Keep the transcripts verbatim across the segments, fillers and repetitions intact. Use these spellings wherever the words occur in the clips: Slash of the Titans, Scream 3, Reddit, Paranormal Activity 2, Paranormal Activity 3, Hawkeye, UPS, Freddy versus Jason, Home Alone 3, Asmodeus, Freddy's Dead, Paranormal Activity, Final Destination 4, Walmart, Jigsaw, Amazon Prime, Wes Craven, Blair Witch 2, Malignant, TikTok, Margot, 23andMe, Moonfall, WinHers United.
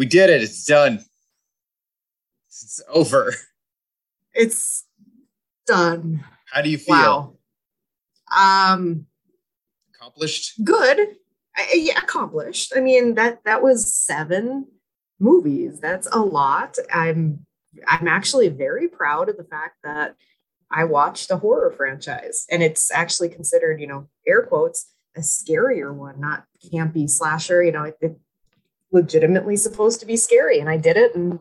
We did it. It's done. It's over. It's done. How do you feel? Wow. Um, accomplished? Good. I, yeah, accomplished. I mean, that that was seven movies. That's a lot. I'm I'm actually very proud of the fact that I watched a horror franchise, and it's actually considered, you know, air quotes, a scarier one, not campy slasher. You know, it, it legitimately supposed to be scary, and I did it, and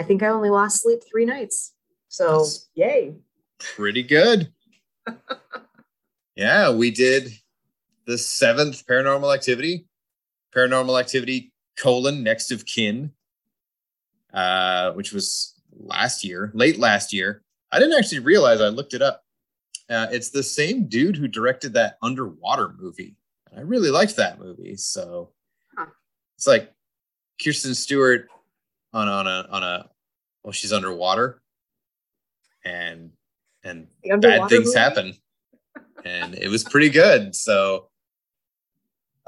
I think I only lost sleep three nights. So, that's yay. Pretty good. Yeah, we did the seventh Paranormal Activity, Paranormal Activity colon Next of Kin, uh, which was last year, late last year. I didn't actually realize. I looked it up. Uh, it's the same dude who directed that underwater movie. I really liked that movie. So huh. It's like Kirsten Stewart on on a on a well, she's underwater, and and bad things movie? happen, and it was pretty good. So,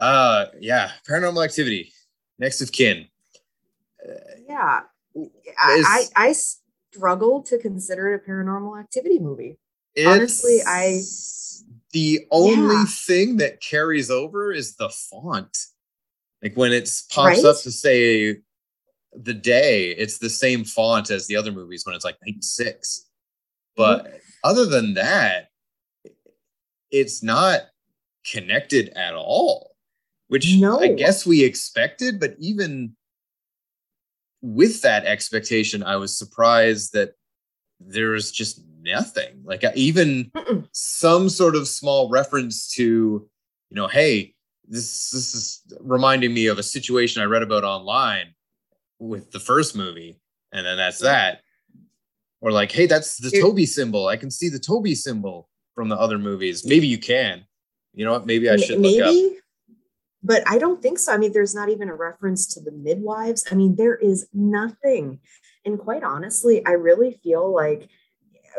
uh, yeah, Paranormal Activity, Next of Kin. Uh, yeah, I, I I struggle to consider it a Paranormal Activity movie. It's honestly, I the only yeah. thing that carries over is the font. Like when it pops right? up to say the day, it's the same font as the other movies when it's like ninety-six. But mm-hmm. other than that, it's not connected at all, which no. I guess we expected. But even with that expectation, I was surprised that there was just nothing, like even Mm-mm. some sort of small reference to, you know, hey, this this is reminding me of a situation I read about online with the first movie, and then that's that. Or like, hey, that's the Toby symbol. I can see the Toby symbol from the other movies. Maybe you can. You know what? Maybe I should Maybe, look up. But I don't think so. I mean, there's not even a reference to the midwives. I mean, there is nothing. And quite honestly, I really feel like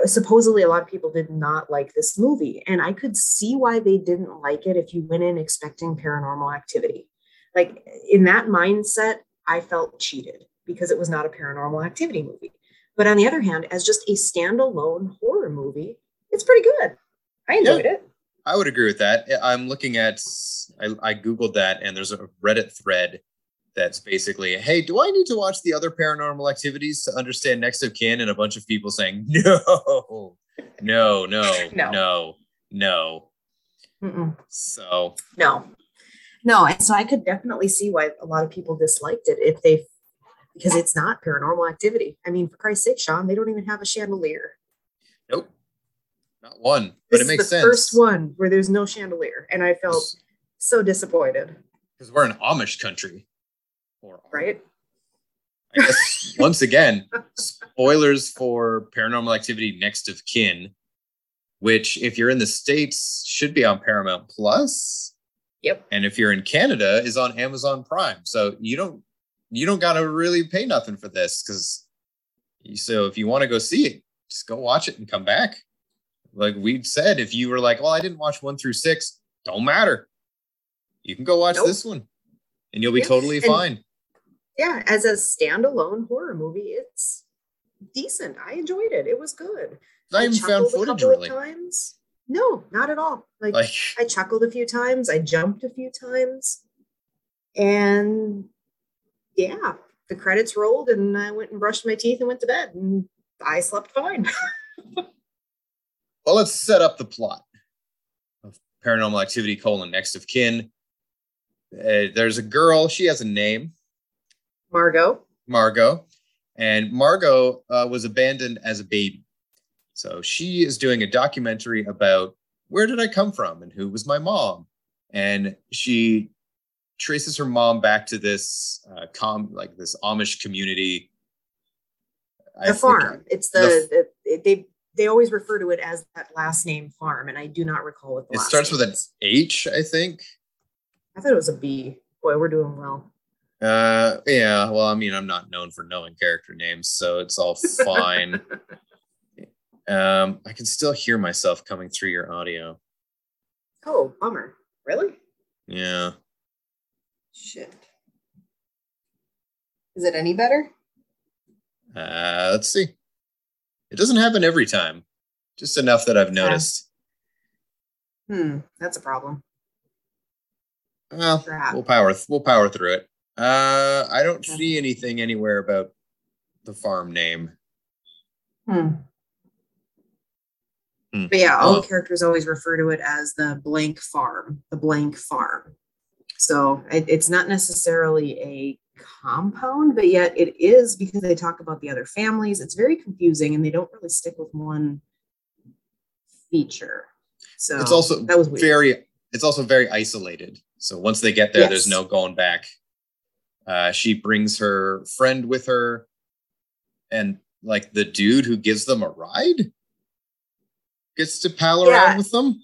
supposedly a lot of people did not like this movie. And I could see why they didn't like it if you went in expecting Paranormal Activity. Like in that mindset, I felt cheated because it was not a Paranormal Activity movie. But on the other hand, as just a standalone horror movie, it's pretty good. I enjoyed yeah, it. I would agree with that. I'm looking at, I, I Googled that, and there's a Reddit thread that's basically, hey, do I need to watch the other Paranormal Activities to understand Next of Kin? And a bunch of people saying, no, no, no, no, no, no. Mm-mm. So. No, no. And so I could definitely see why a lot of people disliked it if they, because it's not Paranormal Activity. I mean, for Christ's sake, Sean, they don't even have a chandelier. Nope. Not one, but this it makes is the sense. The first one where there's no chandelier, and I felt it's, so disappointed. Because we're an Amish country. Or right? I guess, once again, spoilers for Paranormal Activity Next of Kin, which, if you're in the States, should be on Paramount Plus. Yep. And if you're in Canada, is on Amazon Prime. So you don't you don't got to really pay nothing for this. Because so if you want to go see it, just go watch it and come back. Like we've said, if you were like, well, I didn't watch one through six, don't matter. You can go watch nope. this one and you'll be yeah. totally and, fine. Yeah. As a standalone horror movie, it's decent. I enjoyed it. It was good. I, I even found footage really. Times. No, not at all. Like, like I chuckled a few times. I jumped a few times. And yeah, the credits rolled and I went and brushed my teeth and went to bed and I slept fine. Well, let's set up the plot of Paranormal Activity colon Next of Kin. Uh, there's a girl. She has a name. Margot. Margot. And Margot uh, was abandoned as a baby. So she is doing a documentary about where did I come from and who was my mom? And she traces her mom back to this uh, com like this Amish community. The I farm. It's the, the it, they... They always refer to it as that last name farm, and I do not recall what the it last starts name with an is. H, I think. I thought it was a B. Boy, we're doing well. Uh, yeah. Well, I mean, I'm not known for knowing character names, so it's all fine. um, I can still hear myself coming through your audio. Oh, bummer! Really? Yeah. Shit. Is it any better? Uh, let's see. It doesn't happen every time. Just enough that I've noticed. Yeah. Hmm, that's a problem. Well, Crap. we'll power th- we'll power through it. Uh, I don't okay. see anything anywhere about the farm name. Hmm. hmm. But yeah, all oh. the characters always refer to it as the blank farm, the blank farm. So it, it's not necessarily a compound, but yet it is, because they talk about the other families. It's very confusing, and they don't really stick with one feature. So it's also that was weird. very. It's also very isolated. So once they get there, yes. there's no going back. Uh, she brings her friend with her, and like the dude who gives them a ride gets to pal yeah. around with them.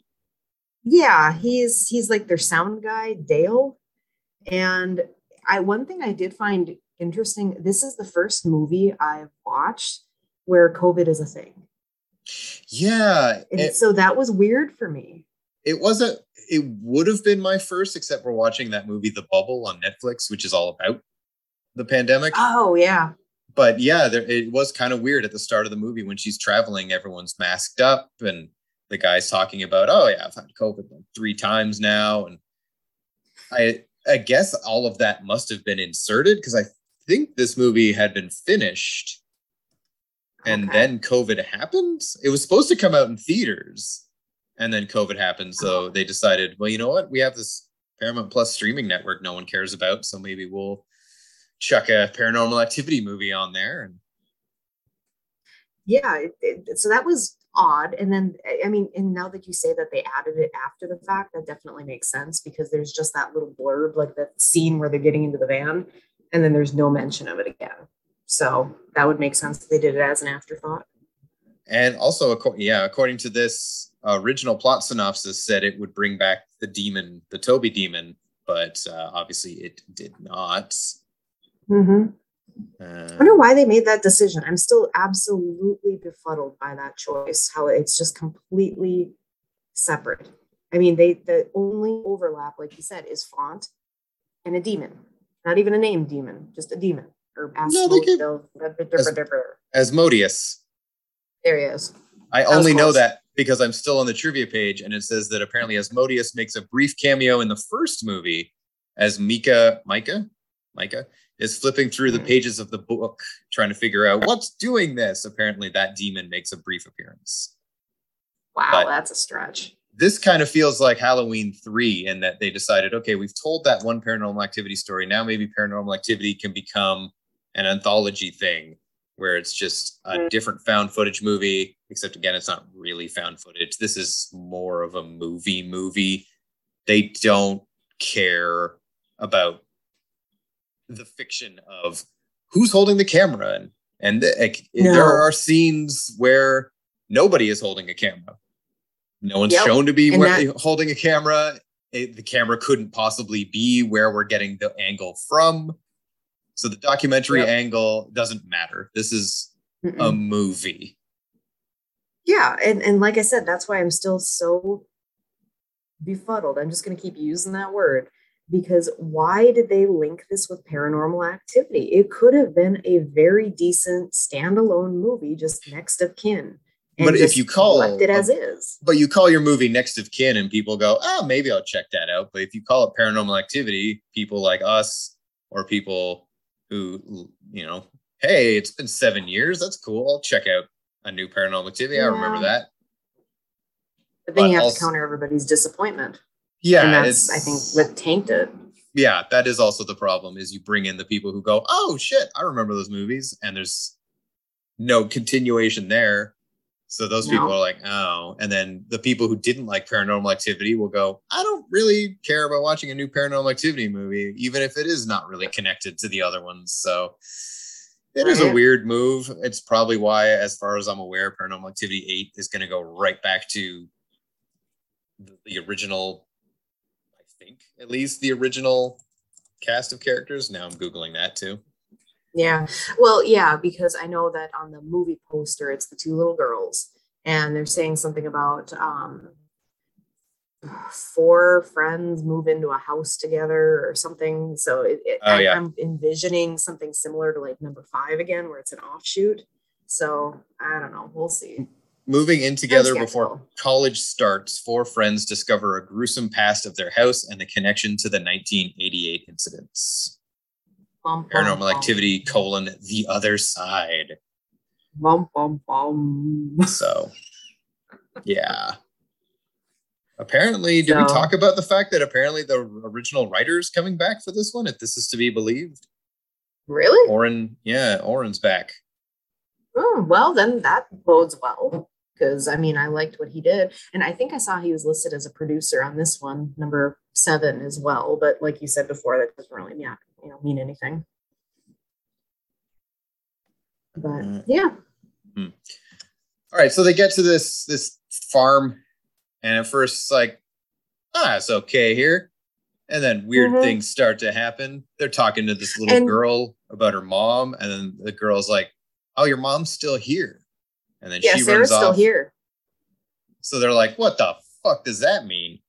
Yeah, he's he's like their sound guy, Dale. And I one thing I did find interesting, this is the first movie I've watched where COVID is a thing. Yeah. And it, so that was weird for me. It wasn't, it would have been my first, except we're watching that movie, The Bubble, on Netflix, which is all about the pandemic. Oh, yeah. But yeah, there, it was kind of weird at the start of the movie when she's traveling, everyone's masked up, and the guy's talking about, oh, yeah, I've had COVID like three times now. And I I guess all of that must have been inserted, because I think this movie had been finished and okay. then COVID happened. It was supposed to come out in theaters, and then COVID happened. So they decided, well, you know what? We have this Paramount Plus streaming network no one cares about, so maybe we'll chuck a Paranormal Activity movie on there. And yeah, it, it, so that was... odd. And then, I mean, and now that you say that they added it after the fact, that definitely makes sense, because there's just that little blurb, like that scene where they're getting into the van, and then there's no mention of it again. So that would make sense that they did it as an afterthought. And also, yeah, according to this original plot synopsis, said it would bring back the demon, the Toby demon, but uh, obviously it did not. Mm-hmm. Uh, I wonder why they made that decision. I'm still absolutely befuddled by that choice, how it's just completely separate. I mean, they the only overlap, like you said, is font and a demon. Not even a named demon, just a demon. Or Asmodeus. No, As- Asmodeus. There he is. I that only know that because I'm still on the trivia page, and it says that apparently Asmodeus makes a brief cameo in the first movie as Mika, Micah? Micah is flipping through the pages of the book, trying to figure out what's doing this. Apparently that demon makes a brief appearance. Wow, but that's a stretch. This kind of feels like Halloween three, in that they decided, okay, we've told that one Paranormal Activity story. Now maybe Paranormal Activity can become an anthology thing where it's just a different found footage movie, except again, it's not really found footage. This is more of a movie movie. They don't care about the fiction of who's holding the camera, and and the, like, no. there are scenes where nobody is holding a camera. No one's yep. shown to be where, that, holding a camera. It, the camera couldn't possibly be where we're getting the angle from. So the documentary yep. angle doesn't matter. This is Mm-mm. a movie. Yeah. And, and like I said, that's why I'm still so befuddled. I'm just going to keep using that word. Because why did they link this with Paranormal Activity? It could have been a very decent standalone movie, just Next of Kin. But if you call it as is, but you call your movie Next of Kin, and people go, "Oh, maybe I'll check that out." But if you call it Paranormal Activity, people like us, or people who, you know, hey, it's been seven years. That's cool. I'll check out a new Paranormal Activity. Yeah. I remember that. But then but you have also- to counter everybody's disappointment. Yeah, and that's, I think, what tanked it. Yeah, that is also the problem, is you bring in the people who go, oh, shit, I remember those movies. And there's no continuation there. So those no. people are like, oh. And then the people who didn't like Paranormal Activity will go, I don't really care about watching a new Paranormal Activity movie, even if it is not really connected to the other ones. So it right. is a weird move. It's probably why, as far as I'm aware, Paranormal Activity eight is going to go right back to the, the original think at least the original cast of characters. Now I'm Googling that too. Yeah. Well, yeah, because I know that on the movie poster, it's the two little girls, and they're saying something about um, four friends move into a house together or something. So it, it, oh, I, yeah. I'm envisioning something similar to like number five again, where it's an offshoot. So I don't know. We'll see. Moving in together before college starts, four friends discover a gruesome past of their house and the connection to the nineteen eighty-eight incidents. Bum, bum, Paranormal bum. Activity, colon, the other side. Bum, bum, bum. So, yeah. Apparently, did so, we talk about the fact that apparently the original writer is coming back for this one, if this is to be believed? Really? Oren, yeah, Oren's back. Oh, well, then that bodes well. Because, I mean, I liked what he did. And I think I saw he was listed as a producer on this one, number seven as well. But like you said before, that doesn't really mean, you know, mean anything. But, uh, yeah. Hmm. All right, so they get to this this farm. And at first, it's like, ah, it's okay here. And then weird mm-hmm. things start to happen. They're talking to this little and- girl about her mom. And then the girl's like, oh, your mom's still here. And then yeah, she Sarah's runs off. Yeah, Sarah's still here. So they're like, what the fuck does that mean?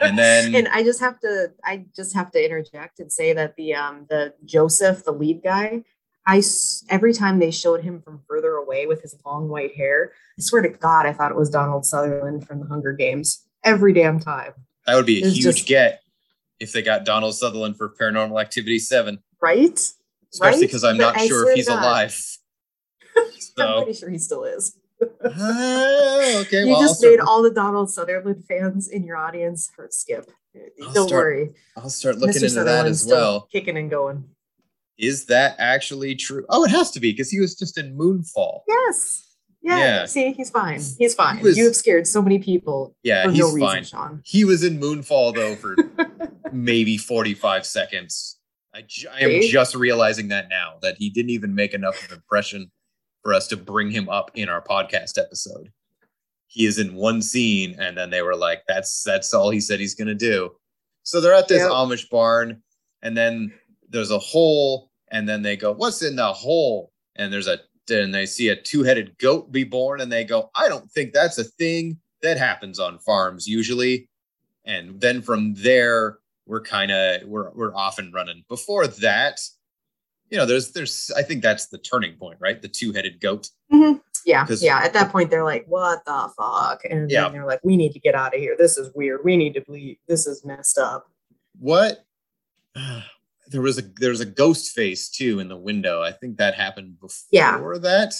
And then and I just have to I just have to interject and say that the um the Joseph, the lead guy, I every time they showed him from further away with his long white hair, I swear to God, I thought it was Donald Sutherland from The Hunger Games every damn time. That would be a huge just, get if they got Donald Sutherland for Paranormal Activity seven. Right? Especially because right? I'm but not I sure if he's God. alive. So. I'm pretty sure he still is. Oh, okay. You well, just I'll made start... all the Donald Sutherland fans in your audience hurt, Skip. I'll Don't start, worry. I'll start looking Mister into Sutherland's that as well. Kicking and going. Is that actually true? Oh, it has to be because he was just in Moonfall. Yes. Yeah. yeah. See, he's fine. He's fine. He was... You have scared so many people. Yeah, for he's no reason, fine. Sean. He was in Moonfall though for maybe forty-five seconds. I, ju- I am just realizing that now, that he didn't even make enough of an impression for us to bring him up in our podcast episode. He is in one scene, and then they were like, that's that's all he said he's going to do. So they're at this yep. Amish barn, and then there's a hole, and then they go, what's in the hole? And there's a, and they see a two-headed goat be born, and they go, I don't think that's a thing that happens on farms usually. And then from there, We're kind of we're we're off and running. Before that, you know, there's there's I think that's the turning point, right? The two-headed goat. Mm-hmm. Yeah, yeah. At that point, they're like, "What the fuck?" And yeah. then they're like, "We need to get out of here. This is weird. We need to leave. This is messed up." What? There was a there was a ghost face too in the window. I think that happened before yeah. that.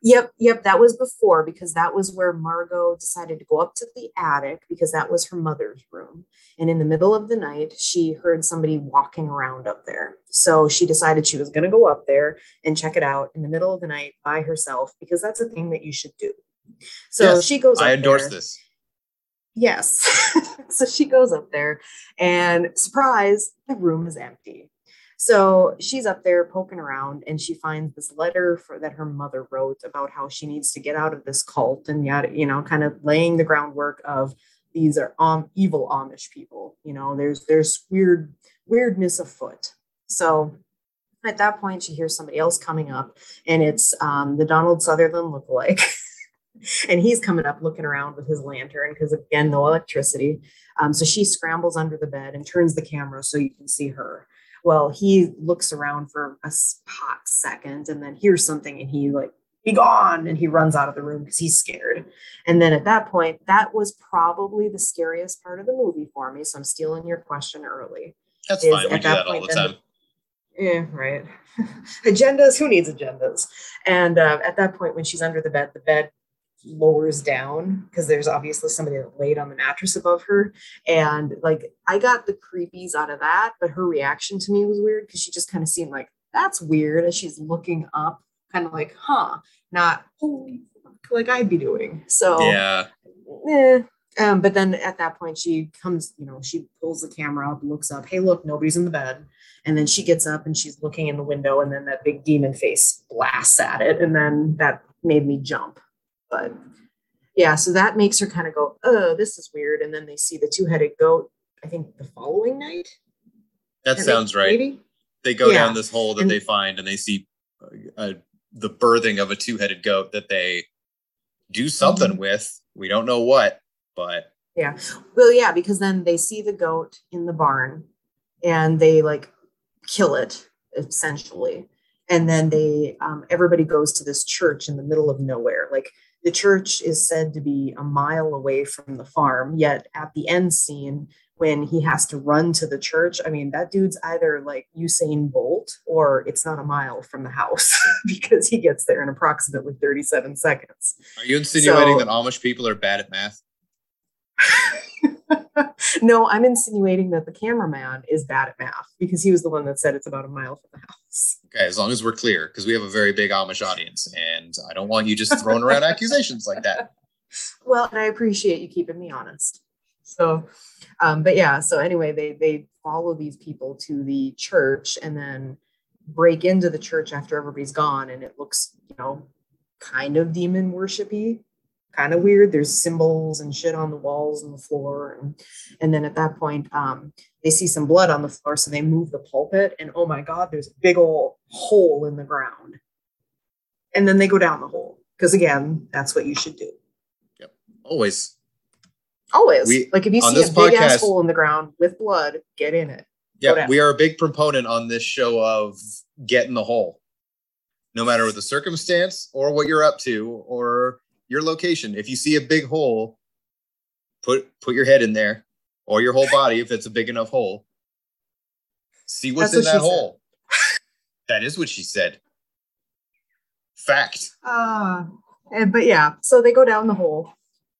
Yep, yep. That was before, because that was where Margot decided to go up to the attic because that was her mother's room. And in the middle of the night, she heard somebody walking around up there. So she decided she was going to go up there and check it out in the middle of the night by herself, because that's a thing that you should do. So yes, she goes up there. I endorse this. Yes. So she goes up there and surprise, the room is empty. So she's up there poking around, and she finds this letter for, that her mother wrote about how she needs to get out of this cult and, yada, you know, kind of laying the groundwork of these are um, evil Amish people. You know, there's there's weird weirdness afoot. So at that point, she hears somebody else coming up, and it's um, the Donald Sutherland lookalike. And he's coming up looking around with his lantern because, again, no electricity. Um, so she scrambles under the bed and turns the camera so you can see her. Well, he looks around for a hot second and then hears something and he like, be gone. And he runs out of the room because he's scared. And then at that point, that was probably the scariest part of the movie for me. So I'm stealing your question early. That's is, fine. We do that, that point, all the time. The, yeah, right. Agendas. Who needs agendas? And uh, at that point, when she's under the bed, the bed lowers down because there's obviously somebody that laid on the mattress above her, and like I got the creepies out of that, but her reaction to me was weird because she just kind of seemed like that's weird as she's looking up, kind of like huh, not holy fuck, like I'd be doing. So yeah, eh. um, but then at that point she comes, you know, she pulls the camera up, looks up, hey look, nobody's in the bed, and then she gets up and she's looking in the window, and then that big demon face blasts at it, and then that made me jump. But yeah, so that makes her kind of go, oh, this is weird. And then they see the two-headed goat, I think the following night. That sounds right. Maybe? They go yeah. down this hole that and, they find, and they see uh, the birthing of a two-headed goat that they do something mm-hmm. with. We don't know what, but Yeah. Well, yeah, because then they see the goat in the barn and they like kill it essentially. And then they, um, everybody goes to this church in the middle of nowhere. Like the church is said to be a mile away from the farm, yet at the end scene when he has to run to the church, I mean, that dude's either like Usain Bolt or it's not a mile from the house because he gets there in approximately thirty-seven seconds. Are you insinuating so, that Amish people are bad at math? No, I'm insinuating that the cameraman is bad at math because he was the one that said it's about a mile from the house. Okay, as long as we're clear, because we have a very big Amish audience and I don't want you just throwing around accusations like that. Well, and I appreciate you keeping me honest. So, um, but yeah, so anyway, they, they follow these people to the church and then break into the church after everybody's gone. And it looks, you know, kind of demon worshipy. Kind of weird. There's symbols and shit on the walls and the floor. And, and then at that point, um, they see some blood on the floor. So they move the pulpit and oh my God, there's a big old hole in the ground. And then they go down the hole. Cause again, that's what you should do. Yep. Always. Always. We, like if you see a big podcast, ass hole in the ground with blood, get in it. Yeah. We are a big proponent on this show of get in the hole, no matter the circumstance or what you're up to or your location. If you see a big hole, put put your head in there or your whole body if it's a big enough hole. See what's That's in what that hole. That is what she said. Fact. Uh, but yeah, so they go down the hole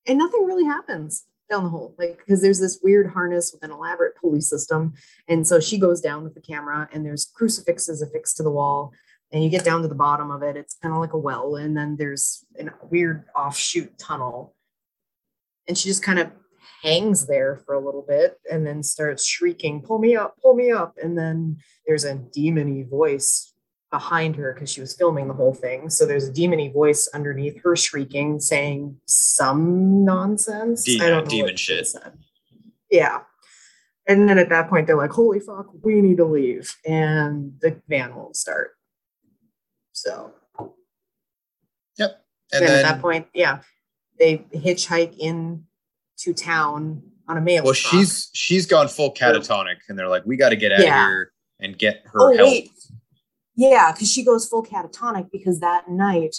and nothing really happens down the hole. Like, because there's this weird harness with an elaborate pulley system. And so she goes down with the camera and there's crucifixes affixed to the wall. And you get down to the bottom of it. It's kind of like a well. And then there's a weird offshoot tunnel. And she just kind of hangs there for a little bit and then starts shrieking, pull me up, pull me up. And then there's a demon-y voice behind her because she was filming the whole thing. So there's a demon-y voice underneath her shrieking, saying some nonsense. De- I don't know demon shit. Yeah. And then at that point, they're like, holy fuck, we need to leave. And the van won't start. So, yep. And then, then at that point, yeah, they hitchhike in to town on a mail. Well, truck. she's she's gone full catatonic, and they're like, "We got to get out yeah. of here and get her oh, help." Wait. Yeah, because she goes full catatonic because that night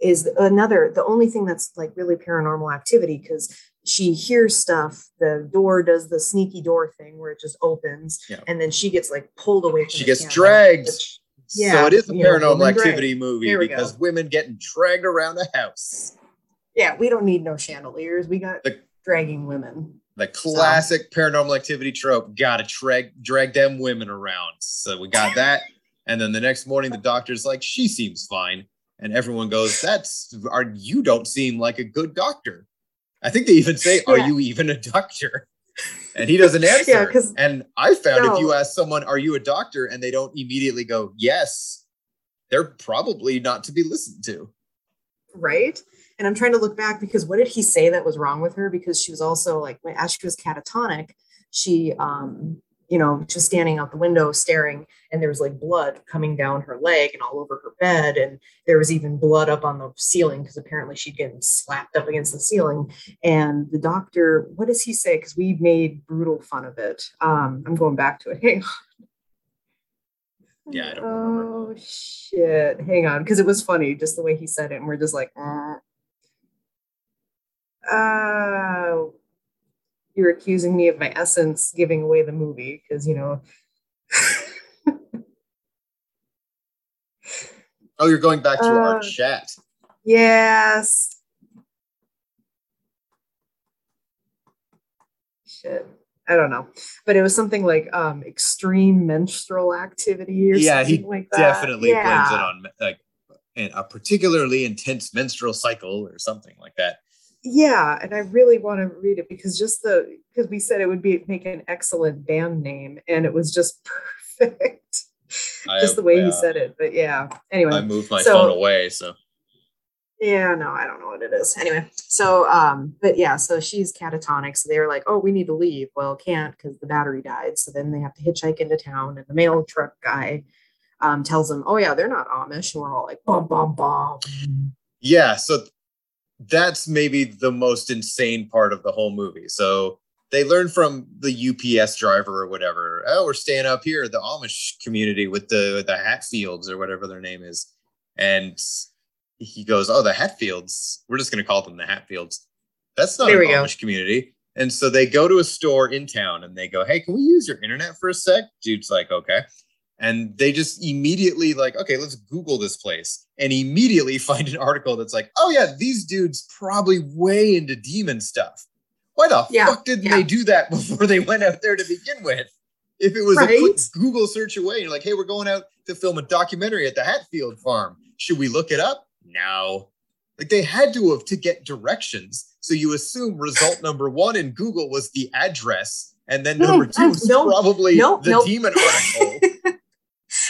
is another the only thing that's like really paranormal activity because she hears stuff. The door does the sneaky door thing where it just opens, yeah. and then she gets like pulled away. From she the gets camera, dragged. Which, Yeah, so it is a paranormal activity dragged. movie because go. women getting dragged around the house. Yeah, we don't need no chandeliers. We got the, dragging women. The classic so. paranormal activity trope. Gotta drag, drag them women around. So we got that. And then the next morning, the doctor's like, she seems fine. And everyone goes, "That's are you don't seem like a good doctor." I think they even say, are yeah. you even a doctor? And he doesn't answer. yeah, and I found no. if you ask someone, are you a doctor? And they don't immediately go, yes, they're probably not to be listened to. Right. And I'm trying to look back because what did he say that was wrong with her? Because she was also like, as she was catatonic, she, um, you know, just standing out the window staring and there was like blood coming down her leg and all over her bed. And there was even blood up on the ceiling because apparently she'd getting slapped up against the ceiling. And the doctor, what does he say? Because we made brutal fun of it. Um, I'm going back to it. Hang on. Yeah, I don't remember. Oh, shit. Hang on. Because it was funny just the way he said it. And we're just like, uh, uh you're accusing me of my essence giving away the movie because, you know. Oh, you're going back to uh, our chat. Yes. Shit. I don't know. But it was something like um, extreme menstrual activity or yeah, something like that. Yeah, he definitely blames it on like in a particularly intense menstrual cycle or something like that. Yeah, and I really want to read it because just the because we said it would be make an excellent band name, and it was just perfect, I, just the way yeah. he said it. But yeah, anyway, I moved my so, phone away, so yeah, no, I don't know what it is. Anyway, so um, but yeah, so she's catatonic, so they were like, oh, we need to leave. Well, can't because the battery died. So then they have to hitchhike into town, and the mail truck guy um tells them, oh yeah, they're not Amish, and we're all like, bum bum bum. Yeah, so. Th- that's maybe the most insane part of the whole movie. So they learn from the U P S driver or whatever. Oh, we're staying up here, the Amish community with the, the Hatfields or whatever their name is. And he goes, oh, the Hatfields. We're just going to call them the Hatfields. That's not an Amish community. And so they go to a store in town and they go, hey, can we use your internet for a sec? Dude's like, okay. And they just immediately like, okay, let's Google this place, and immediately find an article that's like, oh yeah, these dudes probably way into demon stuff. Why the yeah, fuck didn't yeah. they do that before they went out there to begin with? If it was right? a quick Google search away, you're like, hey, we're going out to film a documentary at the Hatfield farm. Should we look it up? No. Like they had to have to get directions. So you assume result number one in Google was the address. And then no, number two was no, probably no, the no. demon article.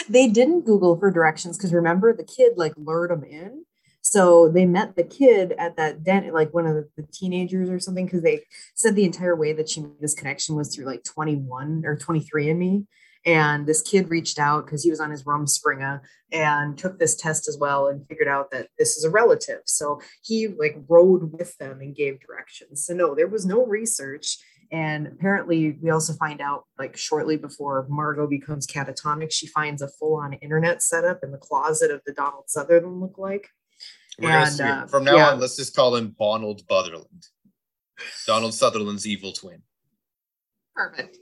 They didn't Google for directions because remember the kid like lured them in. So they met the kid at that dent, like one of the, the teenagers or something, because they said the entire way that she made this connection was through like twenty-one or twenty-three and me. And this kid reached out because he was on his Rumspringa and took this test as well and figured out that this is a relative. So he like rode with them and gave directions. So no, there was no research. And apparently we also find out like shortly before Margot becomes catatonic, she finds a full-on internet setup in the closet of the Donald Sutherland look-alike. And, uh, from now yeah. on, let's just call him Bonald Butherland. Donald Sutherland's evil twin. Perfect.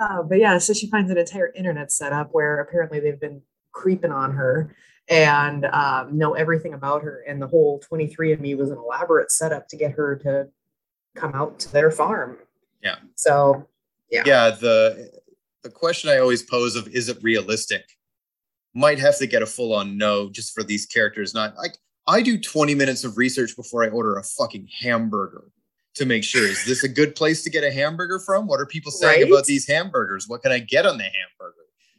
Uh, but yeah, so she finds an entire internet setup where apparently they've been creeping on her and um, know everything about her. And the whole twenty-three and me was an elaborate setup to get her to come out to their farm. Yeah. So, yeah. Yeah, the the question I always pose of, is it realistic? Might have to get a full-on no just for these characters. Not like I do twenty minutes of research before I order a fucking hamburger. To make sure, is this a good place to get a hamburger from? What are people saying right? about these hamburgers? What can I get on the hamburger?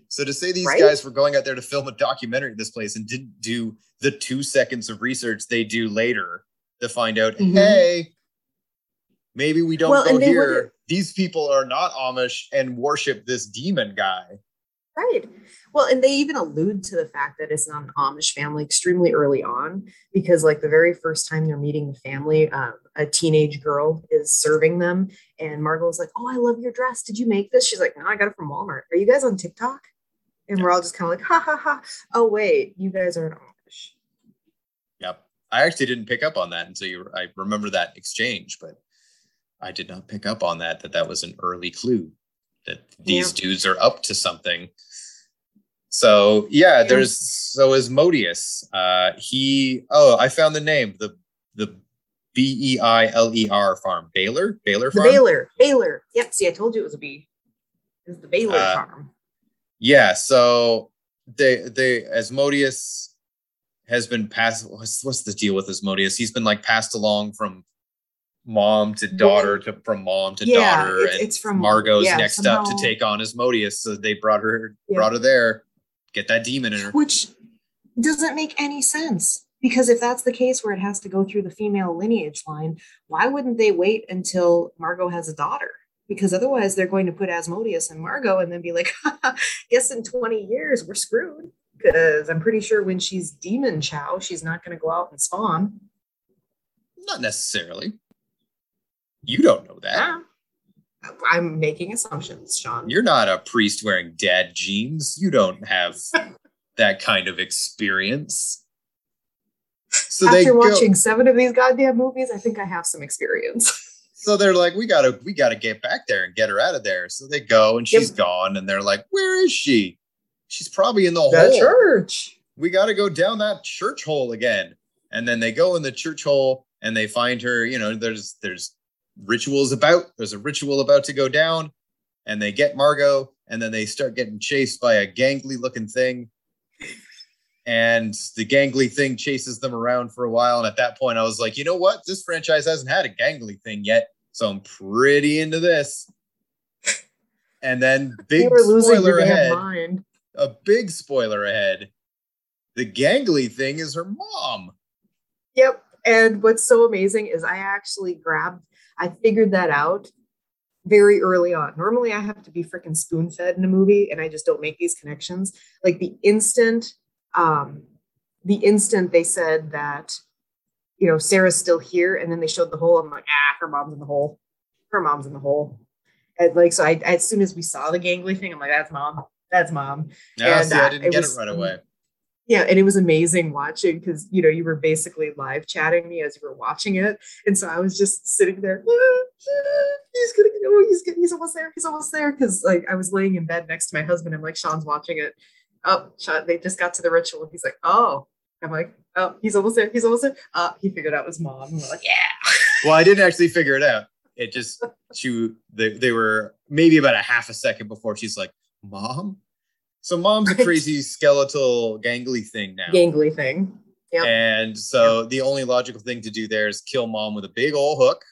So to say these right? guys were going out there to film a documentary at this place and didn't do the two seconds of research they do later to find out, mm-hmm. hey, maybe we don't well, go here. Would've... These people are not Amish and worship this demon guy. Right. Well, and they even allude to the fact that it's not an Amish family extremely early on, because like the very first time they're meeting the family, um, a teenage girl is serving them. And Margot's like, oh, I love your dress. Did you make this? She's like, no, I got it from Walmart. Are you guys on TikTok? And yeah. we're all just kind of like, ha, ha, ha. Oh, wait, you guys aren't Amish. Yep. I actually didn't pick up on that until you were, I remember that exchange, but I did not pick up on that, that that was an early clue. That these yeah. dudes are up to something. So yeah, there's so Asmodeus. Uh, he oh, I found the name the the B E I L E R farm Baylor Baylor farm the Baylor Baylor. Yep, see, I told you it was a B. It's the Baylor uh, farm. Yeah, so they they Asmodeus has been passed. What's, what's the deal with Asmodeus? He's been like passed along from mom to daughter to from mom to yeah, daughter it's, and it's from Margot's yeah, next somehow. Up to take on Asmodeus, so they brought her yeah. brought her there, get that demon in her, which doesn't make any sense, because if that's the case where it has to go through the female lineage line, why wouldn't they wait until Margot has a daughter? Because otherwise they're going to put Asmodeus in Margot and then be like, guess in twenty years we're screwed, because I'm pretty sure when she's demon chow she's not going to go out and spawn. Not necessarily. You don't know that. Yeah. I'm making assumptions, Sean. You're not a priest wearing dad jeans. You don't have that kind of experience. So After they watching go, seven of these goddamn movies, I think I have some experience. So they're like, we gotta, we gotta get back there and get her out of there. So they go, and she's yep. gone, and they're like, where is she? She's probably in the, the hole. Church. We gotta go down that church hole again. And then they go in the church hole, and they find her. You know, there's, there's. rituals about there's a ritual about to go down, and they get Margot, and then they start getting chased by a gangly looking thing, and the gangly thing chases them around for a while. And at that point I was like, you know what, this franchise hasn't had a gangly thing yet, so I'm pretty into this. And then big spoiler ahead mind. a big spoiler ahead the gangly thing is her mom. Yep. And what's so amazing is I actually grabbed I figured that out very early on. Normally I have to be freaking spoon fed in a movie, and I just don't make these connections. Like the instant, um, the instant they said that you know, Sarah's still here. And then they showed the hole. I'm like, ah, her mom's in the hole. Her mom's in the hole. And like, so I, as soon as we saw the gangly thing, I'm like, that's mom. That's mom. Yeah, no, I didn't it get was, it right away. Yeah. And it was amazing watching because, you know, you were basically live chatting me as you were watching it. And so I was just sitting there. Ah, ah, he's going to get oh, he's, he's almost there. He's almost there. Because like I was laying in bed next to my husband. I'm like, Sean's watching it. Oh, Sean, they just got to the ritual. He's like, oh. I'm like, oh, he's almost there. He's almost there. Uh, he figured out it was mom. And we're like, yeah. Well, I didn't actually figure it out. It just, she, they, they were maybe about a half a second before she's like, mom? So mom's right. A crazy skeletal gangly thing now. Gangly thing. Yeah. And so yep. The only logical thing to do there is kill mom with a big old hook.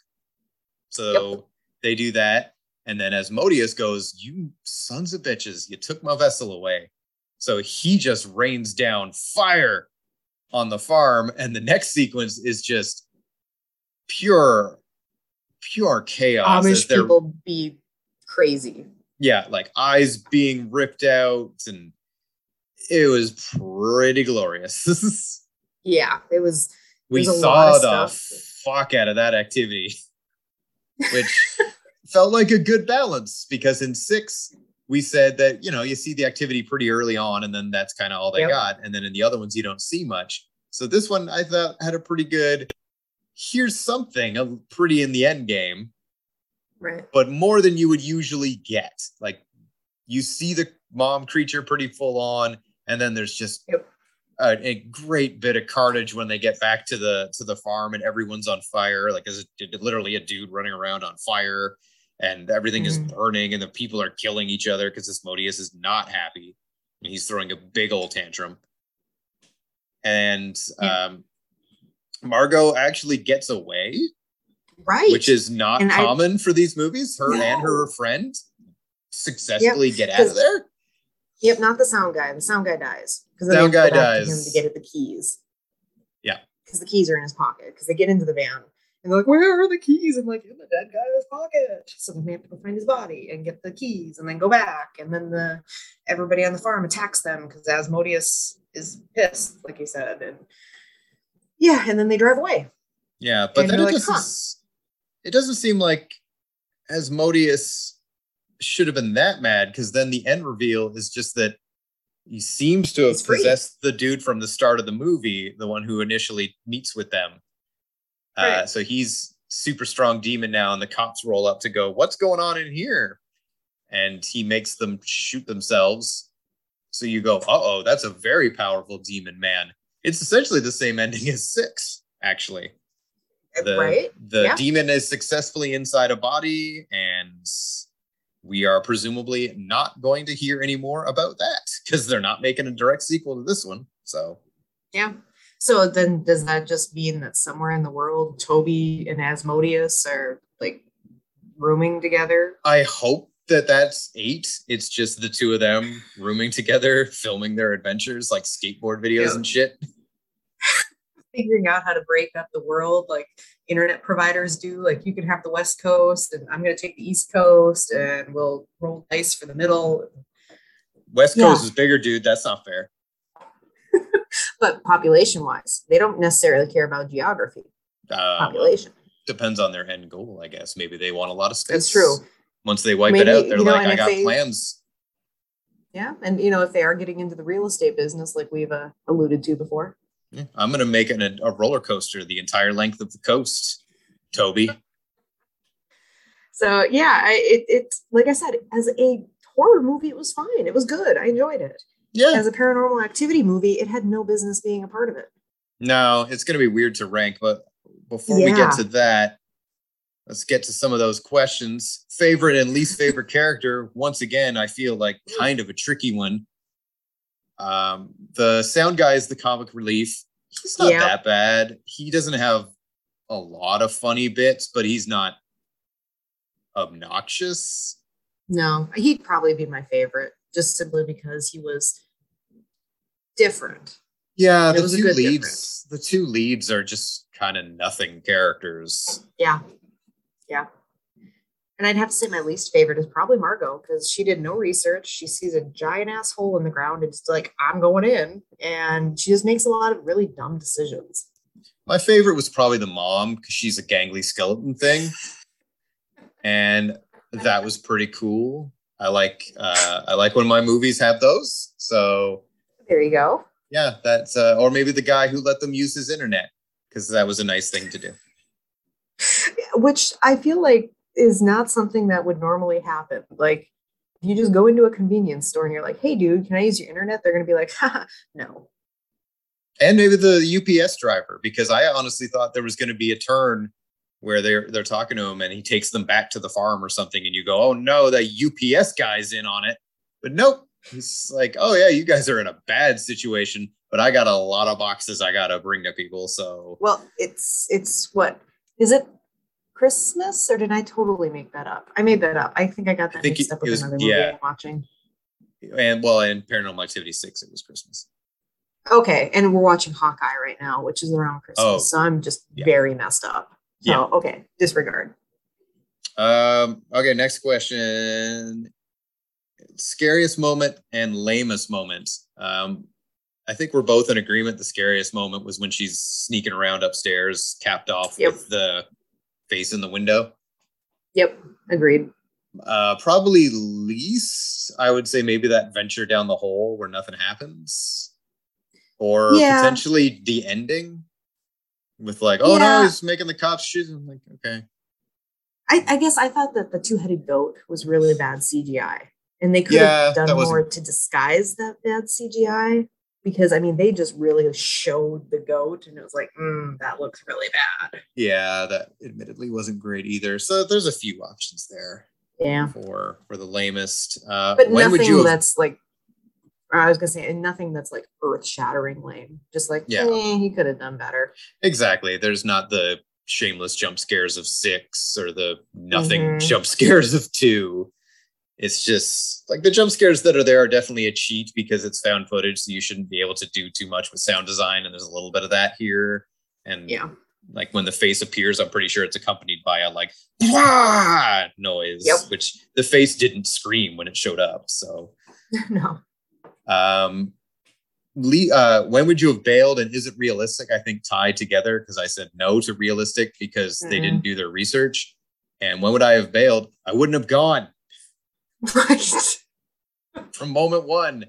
So yep. They do that. And then Asmodeus goes, you sons of bitches, you took my vessel away. So he just rains down fire on the farm, and the next sequence is just pure, pure chaos. Amish people be crazy. Yeah, like eyes being ripped out, and it was pretty glorious. Yeah, it was. We saw the fuck out of that activity, which felt like a good balance because in six. We said that, you know, you see the activity pretty early on, and then that's kind of all they yep. got. And then in the other ones, you don't see much. So this one, I thought, had a pretty good, here's something pretty in the end game. Right. But more than you would usually get. Like, you see the mom creature pretty full on, and then there's just yep. a, a great bit of carnage when they get back to the to the farm and everyone's on fire. Like, there's a, literally a dude running around on fire. And everything mm-hmm. is burning, and the people are killing each other because Asmodeus is not happy. And he's throwing a big old tantrum. And yeah. um, Margot actually gets away, right? Which is not and common I, for these movies. Her no. and her friend successfully yep. get out of there. Yep, not the sound guy. The sound guy dies because sound guy dies to him to get at the keys. Yeah, because the keys are in his pocket. Because they get into the van. And they're like, where are the keys? I'm like, in the dead guy's pocket. So then they have to go find his body and get the keys and then go back. And then the everybody on the farm attacks them because Asmodeus is pissed, like you said. And yeah, and then they drive away. Yeah, but and then it, like, doesn't, huh. it doesn't seem like Asmodeus should have been that mad because then the end reveal is just that he seems to have possessed the dude from the start of the movie, the one who initially meets with them. Uh, so he's super strong demon now, and the cops roll up to go, what's going on in here? And he makes them shoot themselves. So you go, uh-oh, that's a very powerful demon man. It's essentially the same ending as six, actually. The, right? The yeah. demon is successfully inside a body, and we are presumably not going to hear any more about that because they're not making a direct sequel to this one. So yeah. So then does that just mean that somewhere in the world, Toby and Asmodeus are like rooming together? I hope that that's eight. It's just the two of them rooming together, filming their adventures, like skateboard videos yeah. and shit. Figuring out how to break up the world like internet providers do. Like you can have the West Coast and I'm going to take the East Coast and we'll roll dice for the middle. West yeah. Coast is bigger, dude. That's not fair. But population-wise, they don't necessarily care about geography. Uh, population. Depends on their end goal, I guess. Maybe they want a lot of space. That's true. Once they wipe Maybe, it out, they're you know, like, I got they, plans. Yeah, and you know, if they are getting into the real estate business, like we've uh, alluded to before. Yeah, I'm going to make an, a roller coaster the entire length of the coast, Toby. So, yeah, I, it, it, like I said, as a horror movie, it was fine. It was good. I enjoyed it. Yeah. As a Paranormal Activity movie, it had no business being a part of it. No, it's going to be weird to rank, but before yeah. we get to that, let's get to some of those questions. Favorite and least favorite character. Once again, I feel like kind of a tricky one. Um, the sound guy is the comic relief. He's not yeah. that bad. He doesn't have a lot of funny bits, but he's not obnoxious. No, he'd probably be my favorite. Just simply because he was different. Yeah, the two leads. The two leads are just kind of nothing characters. Yeah, yeah. And I'd have to say my least favorite is probably Margot because she did no research. She sees a giant ass hole in the ground and it's like, I'm going in. And she just makes a lot of really dumb decisions. My favorite was probably the mom, because she's a gangly skeleton thing. And that was pretty cool. I like uh, I like when my movies have those. So there you go. Yeah, that's uh, or maybe the guy who let them use his internet, because that was a nice thing to do. Which I feel like is not something that would normally happen. Like, you just go into a convenience store and you're like, "Hey, dude, can I use your internet?" They're going to be like, "Haha, no." And maybe the U P S driver, because I honestly thought there was going to be a turn where they're they're talking to him and he takes them back to the farm or something, and you go, "Oh no, the U P S guy's in on it." But nope, he's like, "Oh yeah, you guys are in a bad situation, but I got a lot of boxes I got to bring to people." So, well, it's it's what is it? Christmas, or did I totally make that up? I made that up. I think I got that I mixed up with was, another movie yeah. I'm watching. And well, in Paranormal Activity six, it was Christmas. Okay, and we're watching Hawkeye right now, which is around Christmas, oh, so I'm just yeah. very messed up. So, yeah. okay, disregard. Um. Okay, next question. Scariest moment and lamest moment. Um, I think we're both in agreement. The scariest moment was when she's sneaking around upstairs, capped off yep. with the face in the window. Yep, agreed. Uh, probably least, I would say maybe that venture down the hole where nothing happens. Or yeah. potentially the ending with like, oh yeah. no, he's making the cops shoot. I'm like, okay. I, I guess I thought that the two-headed goat was really bad C G I. And they could yeah, have done more to disguise that bad C G I. Because, I mean, they just really showed the goat, and it was like, mm, that looks really bad. Yeah, that admittedly wasn't great either. So there's a few options there. Yeah. For for the lamest. Uh, but when nothing would you have... that's like, I was going to say, and nothing that's like earth-shattering lame. Just like, yeah, eh, he could have done better. Exactly. There's not the shameless jump scares of six or the nothing mm-hmm. jump scares of two. It's just like the jump scares that are there are definitely a cheat because it's found footage. So you shouldn't be able to do too much with sound design. And there's a little bit of that here. And yeah, like when the face appears, I'm pretty sure it's accompanied by a like Wah! noise, yep. which the face didn't scream when it showed up. So no. Um, Lee, uh, when would you have bailed? And is it realistic? I think tied together because I said no to realistic because mm-hmm. they didn't do their research. And when would I have bailed? I wouldn't have gone. Right. From moment one,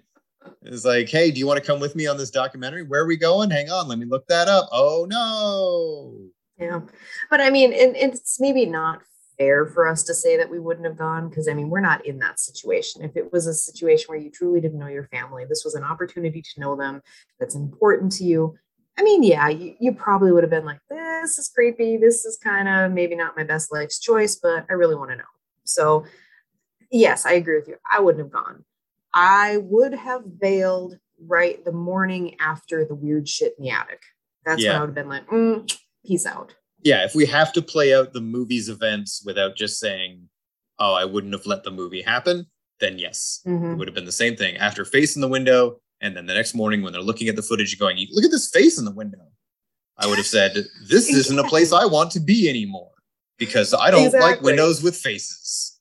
it's like, hey, do you want to come with me on this documentary? Where are we going? Hang on, let me look that up. Oh no. Yeah, but I mean, and it's maybe not fair for us to say that we wouldn't have gone because I mean, we're not in that situation. If it was a situation where you truly didn't know your family, this was an opportunity to know them. That's important to you. I mean, yeah, you, you probably would have been like, this is creepy. This is kind of maybe not my best life's choice, but I really want to know. So. Yes, I agree with you. I wouldn't have gone. I would have bailed right the morning after the weird shit in the attic. That's yeah. when I would have been like, mm, peace out. Yeah, if we have to play out the movie's events without just saying, oh, I wouldn't have let the movie happen, then yes, mm-hmm. it would have been the same thing. After face in the window, and then the next morning when they're looking at the footage going, look at this face in the window. I would have said, this exactly. isn't a place I want to be anymore because I don't exactly. like windows with faces.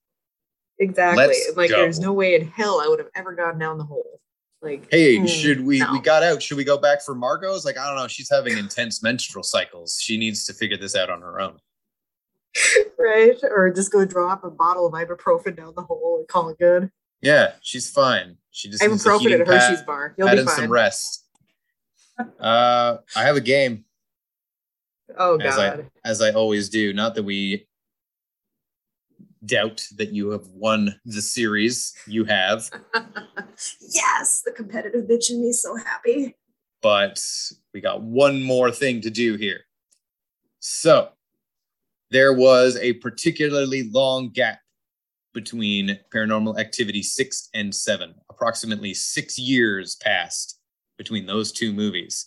Exactly. Let's like, go. There's no way in hell I would have ever gone down the hole. Like, hey, mm, should we? No. We got out. Should we go back for Margot's? Like, I don't know. She's having intense menstrual cycles. She needs to figure this out on her own. Right? Or just go drop a bottle of ibuprofen down the hole and call it good. Yeah, she's fine. She just needs ibuprofen at a Hershey's bar. You'll be fine. Some rest. uh, I have a game. Oh God! As I, as I always do. Not that we. Doubt that you have won the series. You have. Yes, the competitive bitch in me is so happy. But we got one more thing to do here. So there was a particularly long gap between Paranormal Activity six and seven. Approximately six years passed between those two movies.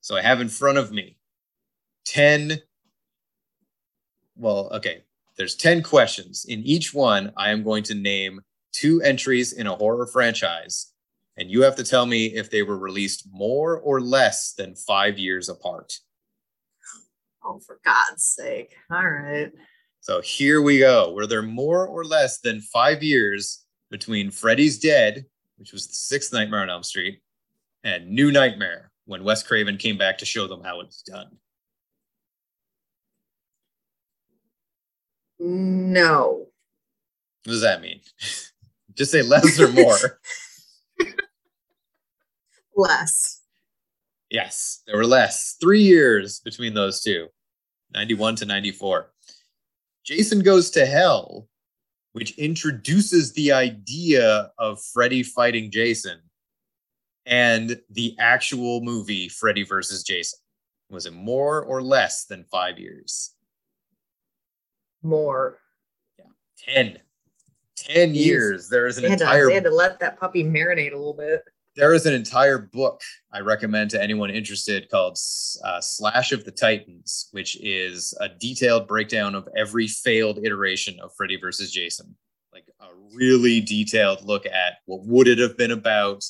So I have in front of me ten. Well, okay. There's ten questions. In each one, I am going to name two entries in a horror franchise, and you have to tell me if they were released more or less than five years apart. Oh, for God's sake. All right. So here we go. Were there more or less than five years between Freddy's Dead, which was the sixth Nightmare on Elm Street, and New Nightmare, when Wes Craven came back to show them how it's done? No. What does that mean? Just say less or more. Less. Yes, there were less. Three years between those two, ninety-one to ninety-four. Jason Goes to Hell, which introduces the idea of Freddy fighting Jason, and the actual movie Freddy versus Jason. Was it more or less than five years? More. Yeah. Ten. Ten Jeez. years. There is an they entire... To, they had to let that puppy marinate a little bit. There is an entire book I recommend to anyone interested called uh, Slash of the Titans, which is a detailed breakdown of every failed iteration of Freddy versus Jason. Like a really detailed look at what would it have been about,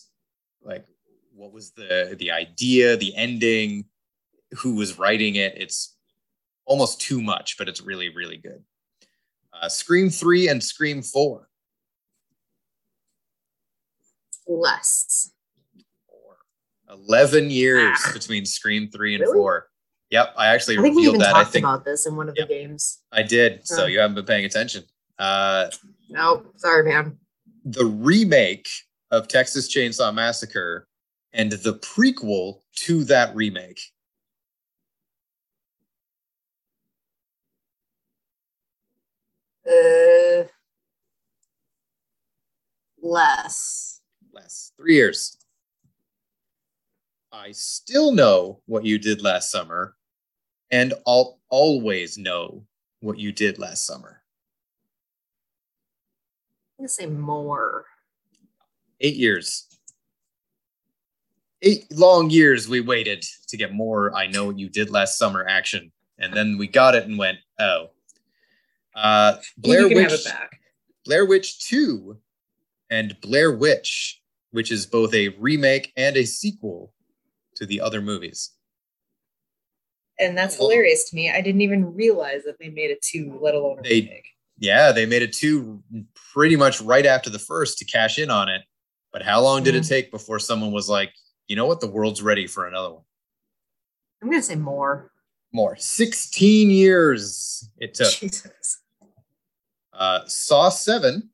like what was the, the idea, the ending, who was writing it. It's almost too much, but it's really, really good. Uh, Scream three and Scream four. Less. eleven years ah. between Scream three and really? four. Yep, I actually I think revealed we even that. Talked I think about this in one of yep. the games. I did, so oh. you haven't been paying attention. Uh, no, sorry, man. The remake of Texas Chainsaw Massacre and the prequel to that remake. Uh, less. Less. Three years. I still know what you did last summer, and I'll always know what you did last summer. I'm going to say more. Eight years. Eight long years we waited to get more I Know What You Did Last Summer action, and then we got it and went, oh. Uh, Blair Witch, Blair Witch two and Blair Witch, which is both a remake and a sequel to the other movies. And that's hilarious to me. I didn't even realize that they made a two, let alone a they, remake. Yeah, they made a two pretty much right after the first to cash in on it. But how long did mm-hmm. it take before someone was like, you know what? The world's ready for another one. I'm going to say more. More. sixteen years it took. Jesus. Uh, Saw seven,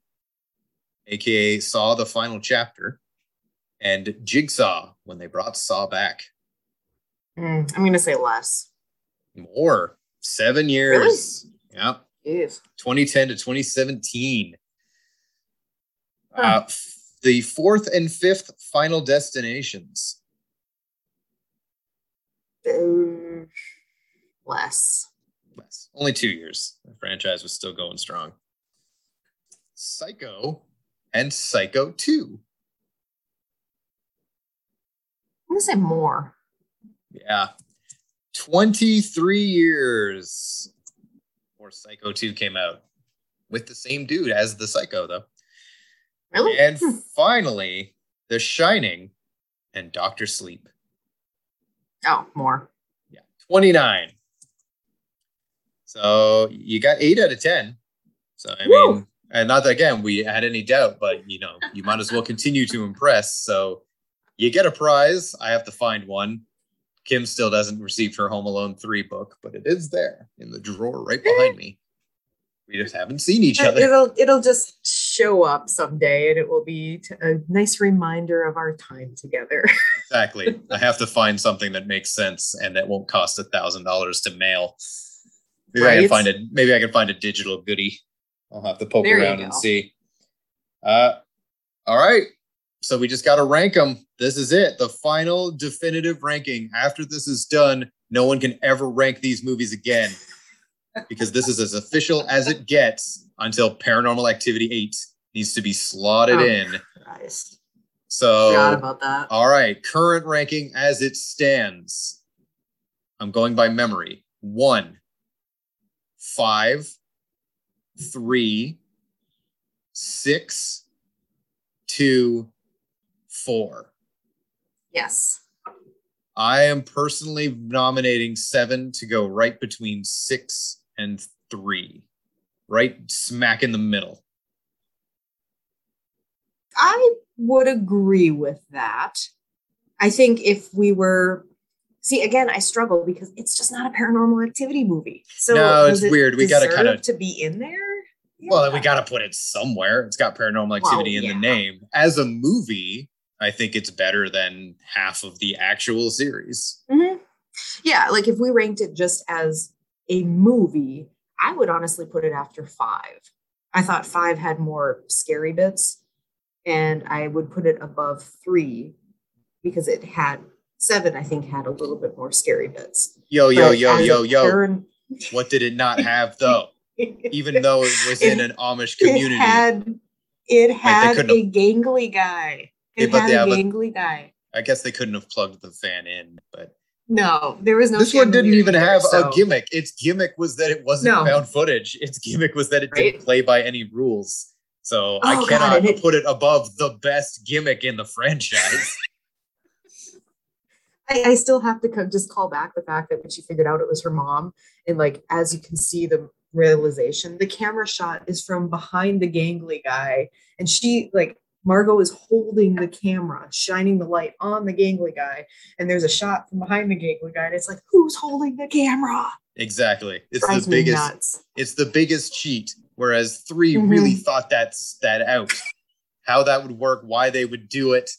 aka Saw the Final Chapter, and Jigsaw when they brought Saw back. Mm, I'm going to say less. More. Seven years. Really? Yep. Jeez. twenty ten to twenty seventeen. Huh. Uh, f- the fourth and fifth Final Destinations. Um, less. Less. Only two years. The franchise was still going strong. Psycho and Psycho two. I'm going to say more. Yeah. twenty-three years before Psycho two came out. With the same dude as the Psycho, though. Really? And hmm. finally, The Shining and Doctor Sleep. Oh, more. Yeah. twenty-nine. So you got eight out of ten. So, I Woo! mean, and not that, again, we had any doubt, but, you know, you might as well continue to impress. So you get a prize. I have to find one. Kim still doesn't receive her Home Alone three book, but it is there in the drawer right behind me. We just haven't seen each other. It'll, it'll just show up someday, and it will be t- a nice reminder of our time together. Exactly. I have to find something that makes sense and that won't cost a thousand dollars to mail. Maybe right. I can find a, maybe I can find a digital goodie. I'll have to poke there around and see. Uh, all right. So we just got to rank them. This is it. The final definitive ranking. After this is done, no one can ever rank these movies again because this is as official as it gets until Paranormal Activity eight needs to be slotted oh, in. Christ. So, forgot about that. All right. Current ranking as it stands. I'm going by memory. One, five, three, six, two, four. Yes. I am personally nominating seven to go right between six and three, right smack in the middle. I would agree with that. I think if we were see, again, I struggle because it's just not a Paranormal Activity movie. So no, it's it weird. We got to kind of to be in there. Yeah. Well, we got to put it somewhere. It's got Paranormal Activity well, yeah. in the name. As a movie, I think it's better than half of the actual series. Mm-hmm. Yeah, like if we ranked it just as a movie, I would honestly put it after five. I thought five had more scary bits, and I would put it above three because it had seven, I think, had a little bit more scary bits. Yo, yo, but yo, yo, yo. Paran- what did it not have, though? Even though it was it, in an Amish community. It had, it had like a gangly guy. It yeah, had yeah, a gangly guy. I guess they couldn't have plugged the fan in, but... No, there was no. This one didn't even have so. a gimmick. Its gimmick was that it wasn't no. found footage. Its gimmick was that it right? didn't play by any rules. So oh, I cannot God, it, put it above the best gimmick in the franchise. I, I still have to come, just call back the fact that when she figured out it was her mom, and like as you can see the realization, the camera shot is from behind the gangly guy, and she like. Margot is holding the camera, shining the light on the gangly guy. And there's a shot from behind the gangly guy. And it's like, who's holding the camera? Exactly. It's Drives the biggest, nuts. It's the biggest cheat. Whereas three mm-hmm. really thought that's that out, how that would work, why they would do it.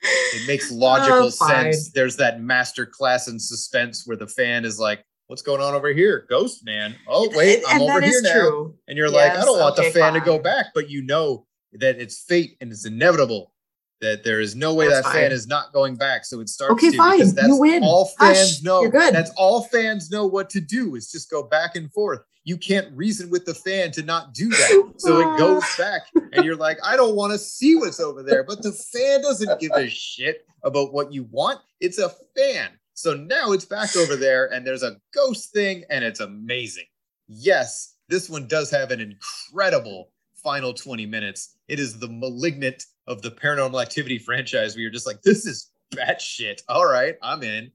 It makes logical oh, sense. There's that master class in suspense where the fan is like, what's going on over here? Ghost man. Oh, wait, and, I'm and over here now. True. And you're yes, like, I don't want okay, the fan fine. to go back, but you know, that it's fate and it's inevitable that there is no way that's that fan fine. is not going back. So it starts okay, to, fine. because that's you win. all fans Hush, know. That's all fans know what to do is just go back and forth. You can't reason with the fan to not do that. So it goes back and you're like, I don't want to see what's over there, but the fan doesn't give a shit about what you want. It's a fan. So now it's back over there and there's a ghost thing and it's amazing. Yes, this one does have an incredible final twenty minutes. It is the Malignant of the Paranormal Activity franchise. We were just like, this is batshit. All right, I'm in.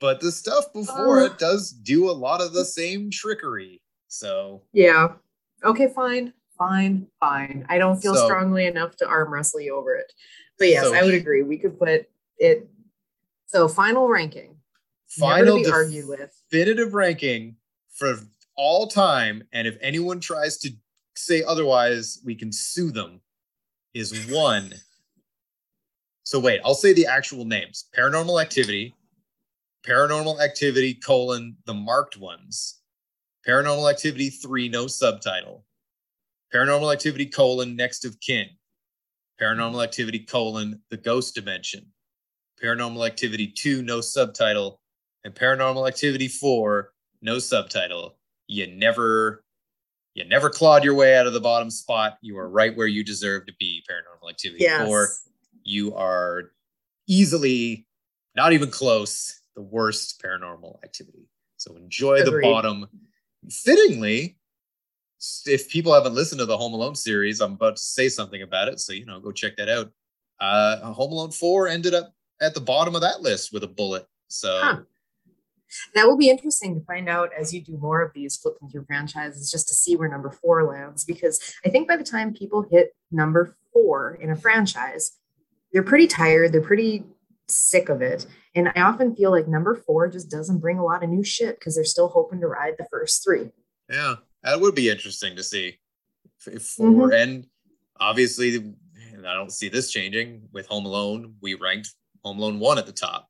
But the stuff before uh, it does do a lot of the same trickery. So yeah. Okay, fine, fine, fine. I don't feel so, strongly enough to arm wrestle you over it. But yes, so, I would agree. We could put it. So final ranking. Final never to be argued with. Definitive ranking for all time. And if anyone tries to say otherwise, we can sue them, is one. So wait, I'll say the actual names. Paranormal Activity, Paranormal Activity, colon, the marked ones. Paranormal Activity three, no subtitle. Paranormal Activity, colon, Next of Kin. Paranormal Activity, colon, the Ghost Dimension. Paranormal Activity two, no subtitle. And Paranormal Activity four, no subtitle. You never... You never clawed your way out of the bottom spot. You are right where you deserve to be, Paranormal Activity yes. four. You are easily, not even close, the worst Paranormal Activity. So enjoy Agreed. the bottom. Fittingly, if people haven't listened to the Home Alone series, I'm about to say something about it. So, you know, go check that out. Uh, Home Alone four ended up at the bottom of that list with a bullet. So... Huh. That will be interesting to find out as you do more of these flipping through franchises, just to see where number four lands, because I think by the time people hit number four in a franchise, they're pretty tired. They're pretty sick of it. And I often feel like number four just doesn't bring a lot of new shit because they're still hoping to ride the first three. Yeah, that would be interesting to see. If four, mm-hmm. and obviously, and I don't see this changing with Home Alone. We ranked Home Alone one at the top.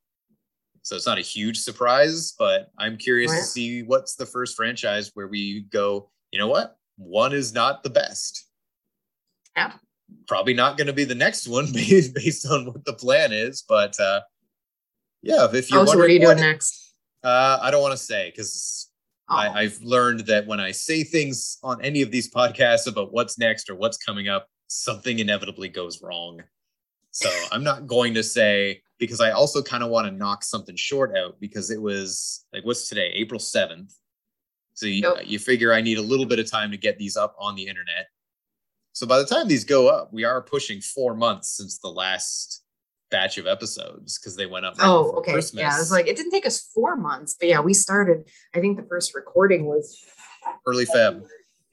So it's not a huge surprise, but I'm curious right. to see what's the first franchise where we go, you know what? One is not the best. Yeah. Probably not going to be the next one based on what the plan is. But uh, yeah, if you're oh, wondering so what are you doing what, next? Uh, I don't want to say because oh. I've learned that when I say things on any of these podcasts about what's next or what's coming up, something inevitably goes wrong. So I'm not going to say... Because I also kind of want to knock something short out because it was like, what's today? April seventh. So you, nope. you figure I need a little bit of time to get these up on the internet. So by the time these go up, we are pushing four months since the last batch of episodes because they went up. Right oh, okay. Christmas. Yeah. I was like, it didn't take us four months, but yeah, we started. I think the first recording was early February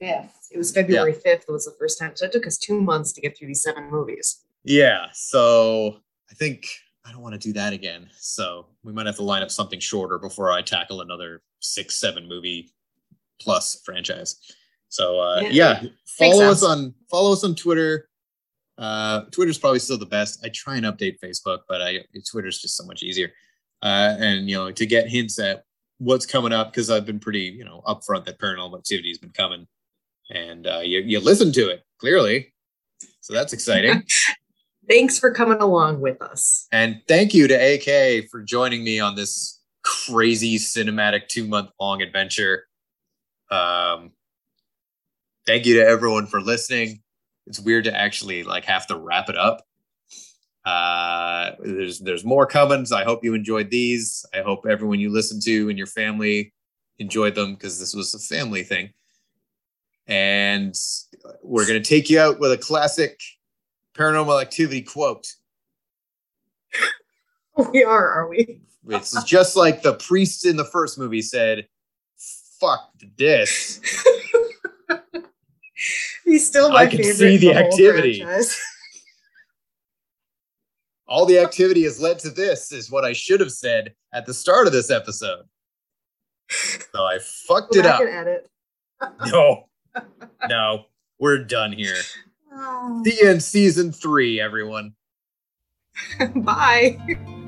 Feb. fifth. It was February yeah. fifth was the first time. So it took us two months to get through these seven movies. Yeah. So I think. I don't want to do that again. So we might have to line up something shorter before I tackle another six, seven movie plus franchise. So uh, yeah, yeah. follow us on follow us on Twitter. Uh, Twitter's probably still the best. I try and update Facebook, but I Twitter's just so much easier. Uh, and you know, to get hints at what's coming up, because I've been pretty, you know, upfront that Paranormal Activity has been coming, and uh, you you listen to it clearly, so that's exciting. Thanks for coming along with us. And thank you to A K for joining me on this crazy cinematic two-month-long adventure. Um, thank you to everyone for listening. It's weird to actually like have to wrap it up. Uh, there's there's more coming. So I hope you enjoyed these. I hope everyone you listened to and your family enjoyed them, because this was a family thing. And we're going to take you out with a classic Paranormal Activity quote. We are, are we? It's just like the priest in the first movie said, fuck this. He's still my I favorite. I can see the, the activity. All the activity has led to this, is what I should have said at the start of this episode. So I fucked Go it back up. And edit. No. No. We're done here. The end, season three, everyone. Bye.